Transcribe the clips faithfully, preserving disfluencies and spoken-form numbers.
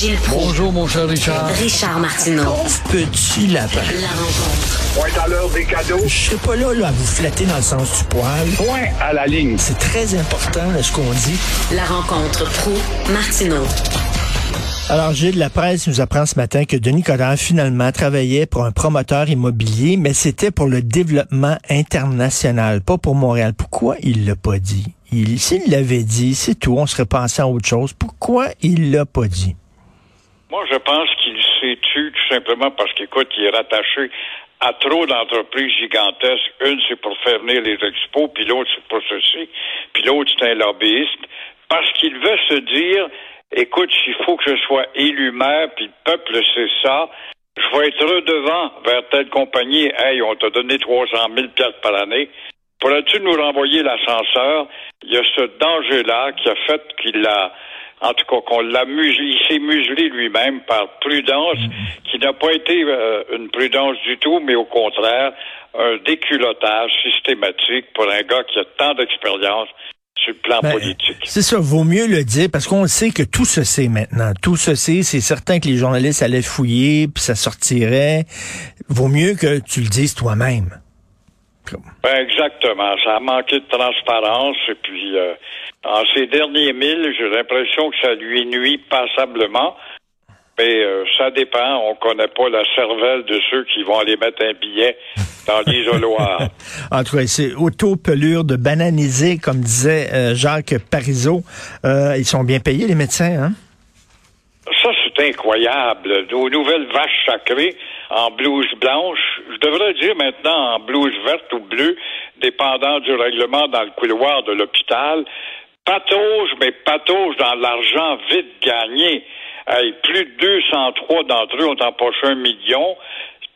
Gilles Proulx. Bonjour, mon cher Richard. Richard Martineau. Pauvre petit lapin. La rencontre. Point à l'heure des cadeaux. Je suis pas là, là à vous flatter dans le sens du poil. Point à la ligne. C'est très important, là, ce qu'on dit. La rencontre Proulx-Martineau. Alors, Gilles, la presse nous apprend ce matin que Denis Coderre, finalement, travaillait pour un promoteur immobilier, mais c'était pour le développement international, pas pour Montréal. Pourquoi il l'a pas dit? Il, s'il l'avait dit, c'est tout, on serait passé à autre chose. Pourquoi il l'a pas dit? Moi, je pense qu'il s'est tué tout simplement parce qu'écoute, il est rattaché à trop d'entreprises gigantesques. Une, c'est pour faire venir les expos, puis l'autre, c'est pour ceci, puis l'autre, c'est un lobbyiste, parce qu'il veut se dire... Écoute, s'il faut que je sois élu maire, puis le peuple, c'est ça, je vais être redevant vers telle compagnie. Hey, on t'a donné trois cent mille piastres par année. Pourrais-tu nous renvoyer l'ascenseur? Il y a ce danger-là qui a fait qu'il a, en tout cas, qu'on l'a muselé, il s'est muselé lui-même par prudence, qui n'a pas été euh, une prudence du tout, mais au contraire, un déculottage systématique pour un gars qui a tant d'expérience. Sur le plan ben, politique. C'est ça, vaut mieux le dire, parce qu'on sait que tout se sait maintenant. Tout se sait, c'est certain que les journalistes allaient fouiller, puis ça sortirait. Vaut mieux que tu le dises toi-même. Ben exactement, ça a manqué de transparence, et puis euh, en ces derniers mille, j'ai l'impression que ça lui nuit passablement, mais euh, ça dépend, on connaît pas la cervelle de ceux qui vont aller mettre un billet dans l'isoloir. En tout cas, c'est auto-pelure de bananiser, comme disait euh, Jacques Parizeau. Euh, ils sont bien payés, les médecins, hein? Ça, c'est incroyable. Nos nouvelles vaches sacrées en blouse blanche, je devrais dire maintenant en blouse verte ou bleue, dépendant du règlement dans le couloir de l'hôpital, patauge, mais patauge dans l'argent vite gagné. Hey, plus de deux cent trois d'entre eux ont empoché un million.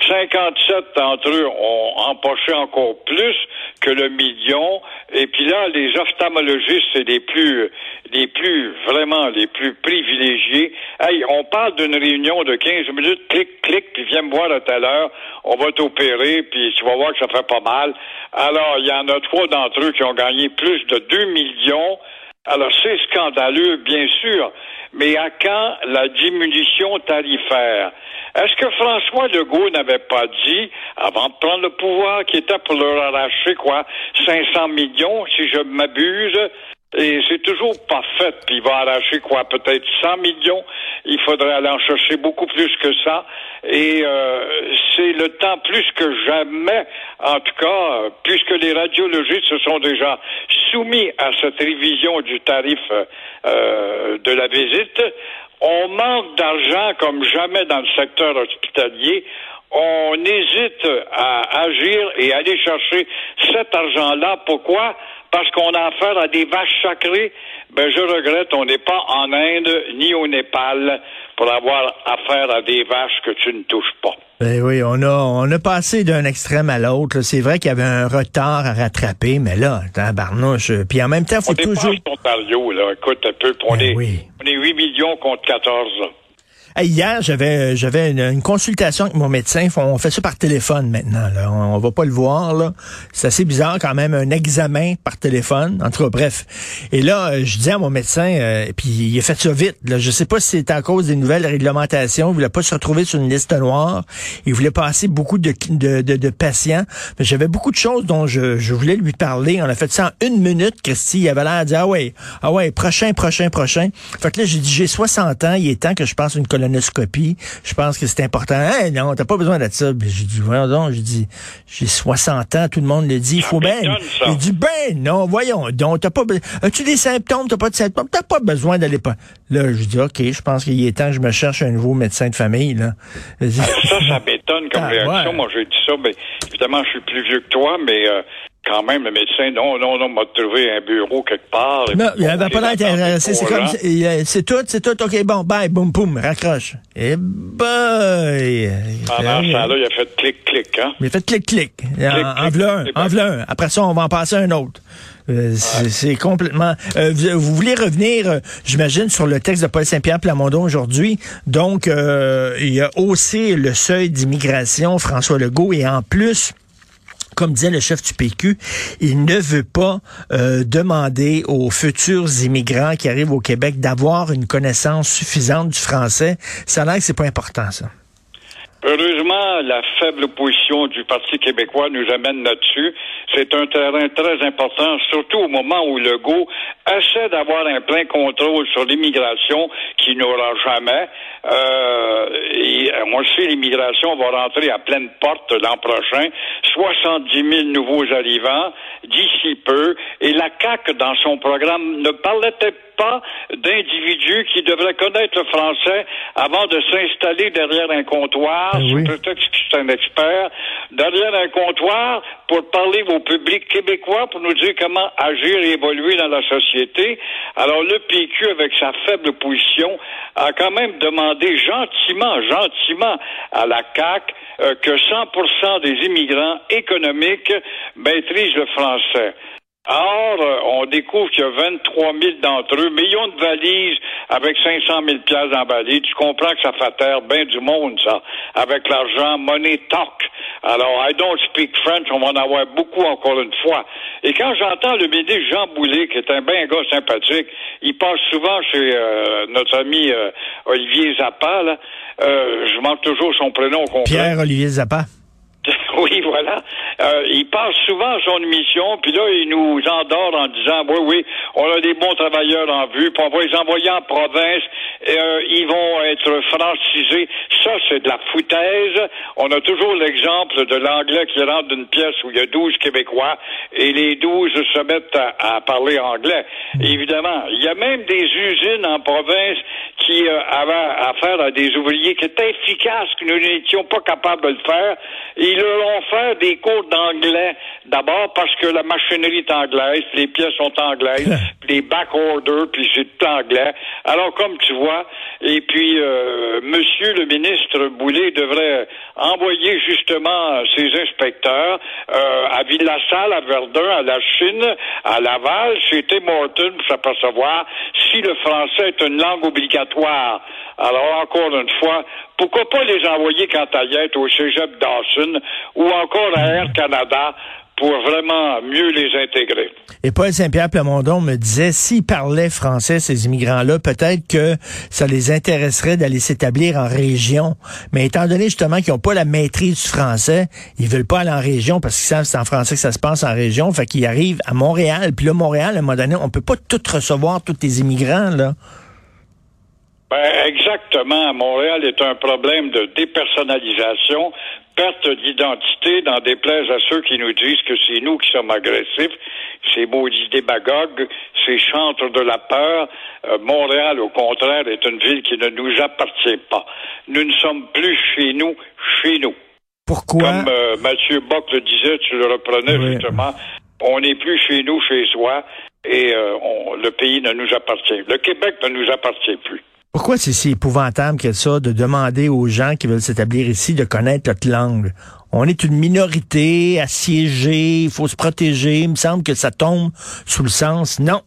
cinquante-sept d'entre eux ont empoché encore plus que le million. Et puis là, les ophtalmologistes, c'est les plus, les plus, vraiment, les plus privilégiés. Hey, on parle d'une réunion de quinze minutes, clic, clic, puis viens me voir à tout à l'heure, on va t'opérer, puis tu vas voir que ça fait pas mal. Alors, il y en a trois d'entre eux qui ont gagné plus de deux millions. Alors, c'est scandaleux, bien sûr, mais à quand la diminution tarifaire? Est-ce que François Legault n'avait pas dit, avant de prendre le pouvoir, qu'il était pour leur arracher, quoi, cinq cents millions, si je m'abuse? Et c'est toujours pas fait, puis il va arracher, quoi, peut-être cent millions. Il faudrait aller en chercher beaucoup plus que ça. Et euh, c'est le temps plus que jamais, en tout cas, puisque les radiologistes se sont déjà soumis à cette révision du tarif euh, de la visite. On manque d'argent comme jamais dans le secteur hospitalier. On hésite à agir et aller chercher cet argent-là. Pourquoi? Parce qu'on a affaire à des vaches sacrées. Ben, je regrette, on n'est pas en Inde ni au Népal pour avoir affaire à des vaches que tu ne touches pas. Ben oui, on a, on a passé d'un extrême à l'autre. C'est vrai qu'il y avait un retard à rattraper, mais là, tabarnouche. Puis en même temps, il faut toujours... On dépasse l'Ontario, là. Écoute un peu. On, ben est, oui. on est huit millions contre quatorze. Hey, hier, j'avais j'avais une, une consultation avec mon médecin. On fait ça par téléphone maintenant. Là. On, on va pas le voir. Là. C'est assez bizarre quand même, un examen par téléphone. En tout cas, bref. Et là, je dis à mon médecin, euh, puis il a fait ça vite. Là. Je sais pas si c'est à cause des nouvelles réglementations. Il voulait pas se retrouver sur une liste noire. Il voulait passer beaucoup de, de, de, de patients. Mais j'avais beaucoup de choses dont je, je voulais lui parler. On a fait ça en une minute, Christy. Il avait l'air à dire, ah ouais, ah ouais, prochain, prochain, prochain. Fait que là, j'ai dit, j'ai soixante ans. Il est temps que je passe une colonne. Je pense que c'est important. Hey, non, t'as pas besoin de ça. Ben, j'ai dit, voyons donc, j'ai dit, j'ai soixante ans, tout le monde le dit, il faut bien. Il dit, ben, non, voyons donc, t'as pas besoin. As-tu des symptômes? T'as pas de symptômes? T'as pas besoin d'aller pas. Là, je dis, OK, je pense qu'il est temps que je me cherche un nouveau médecin de famille, là. Ça, ça m'étonne comme ah, réaction. Ouais. Moi, j'ai dit ça, mais évidemment, je suis plus vieux que toi, mais, euh, quand même, le médecin, non, non, non, m'a trouvé un bureau quelque part. Non, il n'avait pas d'intérêt. C'est, c'est comme, c'est, c'est tout, c'est tout, OK, bon, bye, boum, boum, raccroche. Et boy! Pendant ce temps-là, il a fait clic-clic, hein? Il a fait clic-clic. En v'là un, en v'là un. Après ça, on va en passer un autre. Euh, c'est, c'est complètement... Euh, vous, vous voulez revenir, euh, j'imagine, sur le texte de Paul Saint-Pierre Plamondon aujourd'hui. Donc, euh, il a haussé le seuil d'immigration, François Legault, et en plus... Comme disait le chef du P Q, il ne veut pas euh, demander aux futurs immigrants qui arrivent au Québec d'avoir une connaissance suffisante du français. Ça a l'air que c'est pas important, ça. Heureusement, la faible position du Parti québécois nous amène là-dessus. C'est un terrain très important, surtout au moment où Legault essaie d'avoir un plein contrôle sur l'immigration qu'il n'aura jamais. Euh, et, on le sait, l'immigration va rentrer à pleine porte l'an prochain. soixante-dix mille nouveaux arrivants d'ici peu. Et la C A Q, dans son programme, ne parlait pas d'individus qui devraient connaître le français avant de s'installer derrière un comptoir, ah oui. sous prétexte que c'est un expert, derrière un comptoir pour parler au public québécois, pour nous dire comment agir et évoluer dans la société. Alors le P Q, avec sa faible position, a quand même demandé gentiment, gentiment à la C A Q euh, que cent pour cent des immigrants économiques maîtrisent le français. Or, on découvre qu'il y a vingt-trois mille d'entre eux, mais ils ont une valise avec cinq cent mille piastres emballées. Tu comprends que ça fait taire bien du monde, ça, avec l'argent, monnaie, toc. Alors, I don't speak French, on va en avoir beaucoup encore une fois. Et quand j'entends le ministre Jean Boulet, qui est un ben gars sympathique, il passe souvent chez euh, notre ami euh, Olivier Zappa, là. Euh, je manque toujours son prénom au complet. Pierre-Olivier Zappa. Oui, voilà. Euh, il passe souvent à son émission, puis là, il nous endort en disant, oui, oui, on a des bons travailleurs en vue, puis on va les envoyer en province, et, euh, ils vont être francisés. Ça, c'est de la foutaise. On a toujours l'exemple de l'anglais qui rentre d'une pièce où il y a douze Québécois, et les douze se mettent à, à parler anglais. Évidemment, il y a même des usines en province qui euh, avaient affaire à des ouvriers qui étaient efficaces, que nous n'étions pas capables de le faire. Ils leur ont fait des cours d'anglais, d'abord parce que la machinerie est anglaise, puis les pièces sont anglaises, puis les back-orders, puis c'est tout anglais. Alors, comme tu vois, et puis, euh, monsieur le ministre Boulet devrait envoyer justement ses inspecteurs euh, à Ville-la-Salle, à Verdun, à la Chine, à Laval, chez Tim Hortons, pour s'apercevoir si le français est une langue obligatoire. Alors, encore une fois, pourquoi pas les envoyer quand à Yette, au cégep Dawson ou encore à Air Canada pour vraiment mieux les intégrer? Et Paul Saint-Pierre Plamondon me disait, s'ils parlaient français, ces immigrants-là, peut-être que ça les intéresserait d'aller s'établir en région. Mais étant donné justement qu'ils n'ont pas la maîtrise du français, ils veulent pas aller en région parce qu'ils savent que c'est en français que ça se passe en région. Fait qu'ils arrivent à Montréal. Puis là, Montréal, à un moment donné, on peut pas tout recevoir, tous les immigrants, là. Ben, exactement. Montréal est un problème de dépersonnalisation, perte d'identité, n'en déplaise à ceux qui nous disent que c'est nous qui sommes agressifs, ces maudits démagogues, ces chantres de la peur. Euh, Montréal, au contraire, est une ville qui ne nous appartient pas. Nous ne sommes plus chez nous, chez nous. Pourquoi? Comme euh, Mathieu Bock le disait, tu le reprenais oui. justement, on n'est plus chez nous, chez soi, et euh, on, le pays ne nous appartient. Le Québec ne nous appartient plus. Pourquoi c'est si épouvantable que ça de demander aux gens qui veulent s'établir ici de connaître notre langue? On est une minorité assiégée, il faut se protéger. Il me semble que ça tombe sous le sens. Non,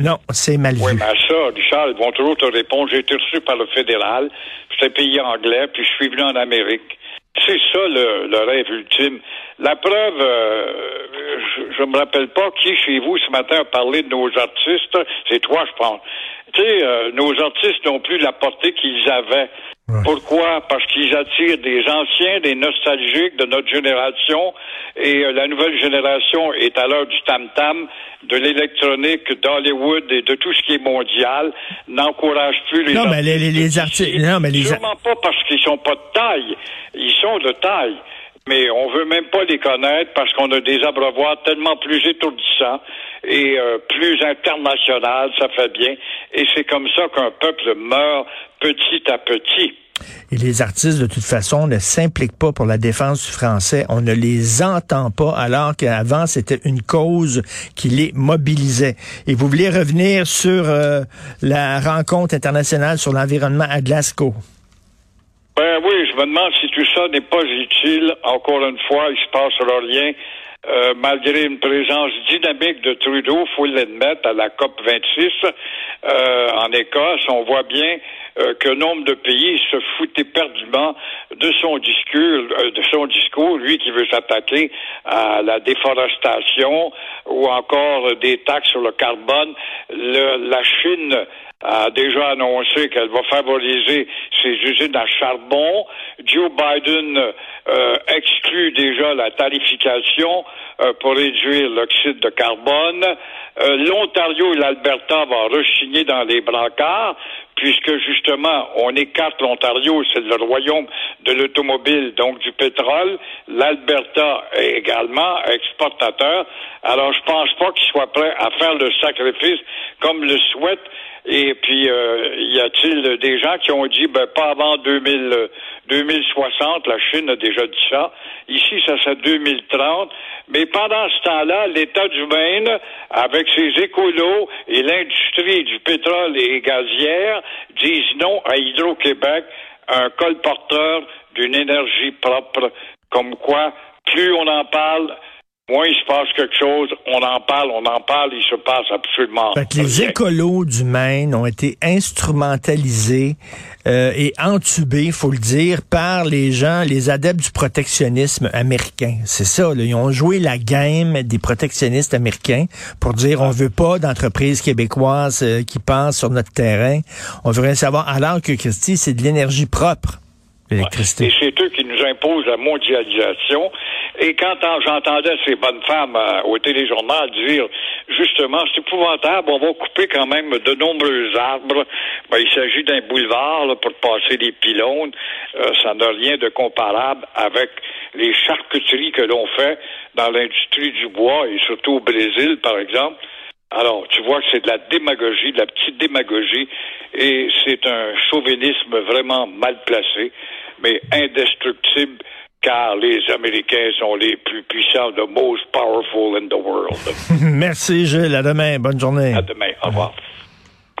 non, c'est mal vu. Oui, mais ben ça, Richard, ils vont toujours te répondre. J'ai été reçu par le fédéral, c'est un pays anglais, puis je suis venu en Amérique. C'est ça le, le rêve ultime. La preuve, euh, je, je me rappelle pas qui chez vous ce matin a parlé de nos artistes. C'est toi, je pense. Tu sais, euh, nos artistes n'ont plus la portée qu'ils avaient. Ouais. Pourquoi? Parce qu'ils attirent des anciens, des nostalgiques de notre génération, et euh, la nouvelle génération est à l'heure du tam-tam, de l'électronique, d'Hollywood et de tout ce qui est mondial, n'encourage plus les non, artistes. Mais les, les artistes non, mais les artistes... Sûrement pas parce qu'ils sont pas de taille. Ils sont de taille. Mais on veut même pas les connaître parce qu'on a des abreuvoirs tellement plus étourdissants et euh, plus internationaux, ça fait bien. Et c'est comme ça qu'un peuple meurt petit à petit. Et les artistes, de toute façon, ne s'impliquent pas pour la défense du français. On ne les entend pas, alors qu'avant, c'était une cause qui les mobilisait. Et vous voulez revenir sur euh, la rencontre internationale sur l'environnement à Glasgow? Ben oui, je me demande si tout ça n'est pas utile. Encore une fois, il se passera rien. Euh, malgré une présence dynamique de Trudeau, faut l'admettre, à la COP vingt-six euh, en Écosse, on voit bien euh, que nombre de pays se foutaient éperdument de son discours, euh, de son discours, lui qui veut s'attaquer à la déforestation ou encore des taxes sur le carbone. Le, la Chine a déjà annoncé qu'elle va favoriser ses usines à charbon. Joe Biden euh, exclut déjà la tarification euh, pour réduire l'oxyde de carbone. Euh, L'Ontario et l'Alberta vont rechigner dans les brancards, puisque justement, on écarte l'Ontario, c'est le royaume de l'automobile, donc du pétrole. L'Alberta est également exportateur. Alors, je pense pas qu'il soit prêt à faire le sacrifice comme le souhaite. Et puis, euh, y a-t-il des gens qui ont dit, ben, pas avant deux mille soixante, la Chine a déjà dit ça. Ici, ça c'est deux mille trente. Mais pendant ce temps-là, l'État du Maine, avec ses écolos et l'industrie du pétrole et gazière, disent non à Hydro-Québec, un colporteur d'une énergie propre. Comme quoi, plus on en parle, moins il se passe quelque chose, on en parle, on en parle, il se passe absolument rien. Les écolos du Maine ont été instrumentalisés euh, et entubés, il faut le dire, par les gens, les adeptes du protectionnisme américain. C'est ça, là, ils ont joué la game des protectionnistes américains pour dire on veut pas d'entreprises québécoises euh, qui passent sur notre terrain. On veut rien savoir, alors que Christy, c'est de l'énergie propre. L'électricité. Et c'est eux qui nous imposent la mondialisation. Et quand j'entendais ces bonnes femmes euh, au téléjournal dire, justement, c'est épouvantable, on va couper quand même de nombreux arbres. Ben, il s'agit d'un boulevard là, pour passer des pylônes. Euh, ça n'a rien de comparable avec les charcuteries que l'on fait dans l'industrie du bois et surtout au Brésil, par exemple. Alors, tu vois que c'est de la démagogie, de la petite démagogie, et c'est un chauvinisme vraiment mal placé, mais indestructible, car les Américains sont les plus puissants, the most powerful in the world. Merci Gilles, à demain, bonne journée. À demain, au revoir.